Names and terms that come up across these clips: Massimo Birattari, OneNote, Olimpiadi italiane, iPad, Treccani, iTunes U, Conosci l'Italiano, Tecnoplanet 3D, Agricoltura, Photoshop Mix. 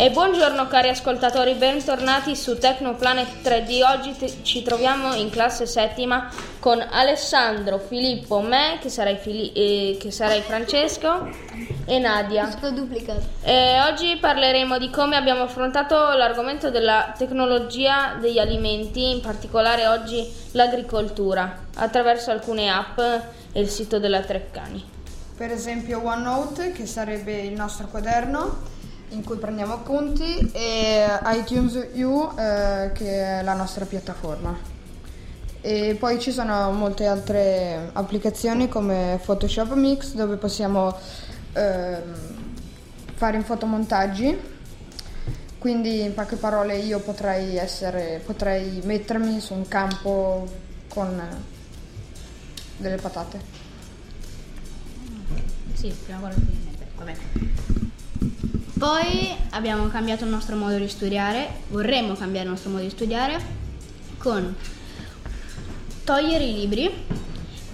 E buongiorno cari ascoltatori, bentornati su Tecnoplanet 3D. Oggi ci troviamo in classe settima con Alessandro, Filippo, me, che sarai Francesco, e Nadia. Sono duplicato. E oggi parleremo di come abbiamo affrontato l'argomento della tecnologia degli alimenti, in particolare oggi l'agricoltura, attraverso alcune app e il sito della Treccani. Per esempio OneNote, che sarebbe il nostro quaderno in cui prendiamo appunti, e iTunes U, che è la nostra piattaforma. E poi ci sono molte altre applicazioni come Photoshop Mix, dove possiamo fare i fotomontaggi. Quindi in poche parole io potrei mettermi su un campo con delle patate. Sì, prima cosa va bene. Poi abbiamo cambiato il nostro modo di studiare, vorremmo cambiare il nostro modo di studiare con togliere i libri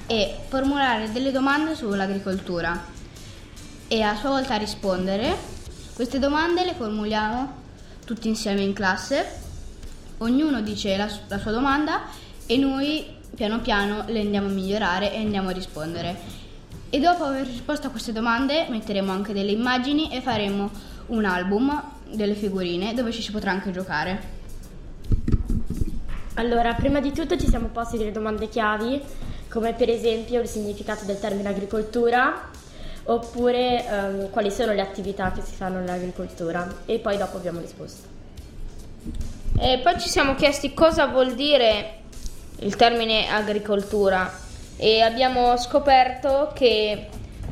e formulare delle domande sull'agricoltura e a sua volta rispondere. Queste domande le formuliamo tutti insieme in classe, ognuno dice la sua domanda e noi piano piano le andiamo a migliorare e andiamo a rispondere. E dopo aver risposto a queste domande metteremo anche delle immagini e faremo un album delle figurine dove ci si potrà anche giocare. Allora, prima di tutto ci siamo posti delle domande chiavi, come per esempio il significato del termine agricoltura, oppure quali sono le attività che si fanno nell'agricoltura, e poi dopo abbiamo risposto. E poi ci siamo chiesti cosa vuol dire il termine agricoltura e abbiamo scoperto che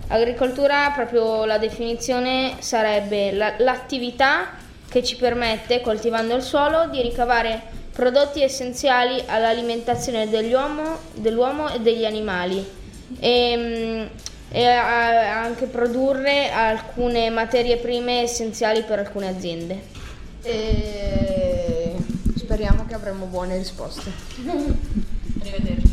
agricoltura, proprio la definizione, sarebbe l'attività che ci permette, coltivando il suolo, di ricavare prodotti essenziali all'alimentazione dell'uomo e degli animali e anche produrre alcune materie prime essenziali per alcune aziende. E speriamo che avremo buone risposte. Arrivederci.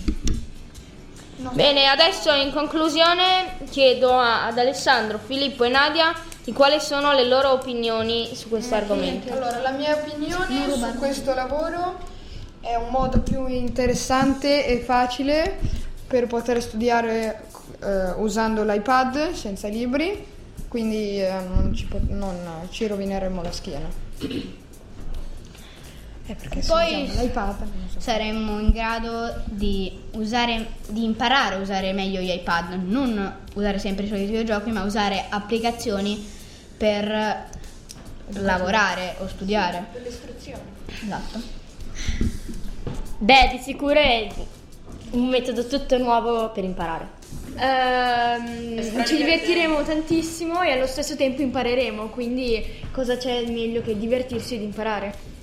Bene, adesso in conclusione chiedo ad Alessandro, Filippo e Nadia di quali sono le loro opinioni su questo argomento. Allora, la mia opinione su questo lavoro è un modo più interessante e facile per poter studiare usando l'iPad senza libri, quindi non ci rovineremo la schiena. Perché poi saremmo in grado di imparare a usare meglio gli iPad, non usare sempre i soliti videogiochi, ma usare applicazioni per lavorare o studiare. Per l'istruzione. Esatto. Beh, di sicuro è un metodo tutto nuovo per imparare. Ci divertiremo tantissimo e allo stesso tempo impareremo, quindi cosa c'è meglio che divertirsi ed imparare?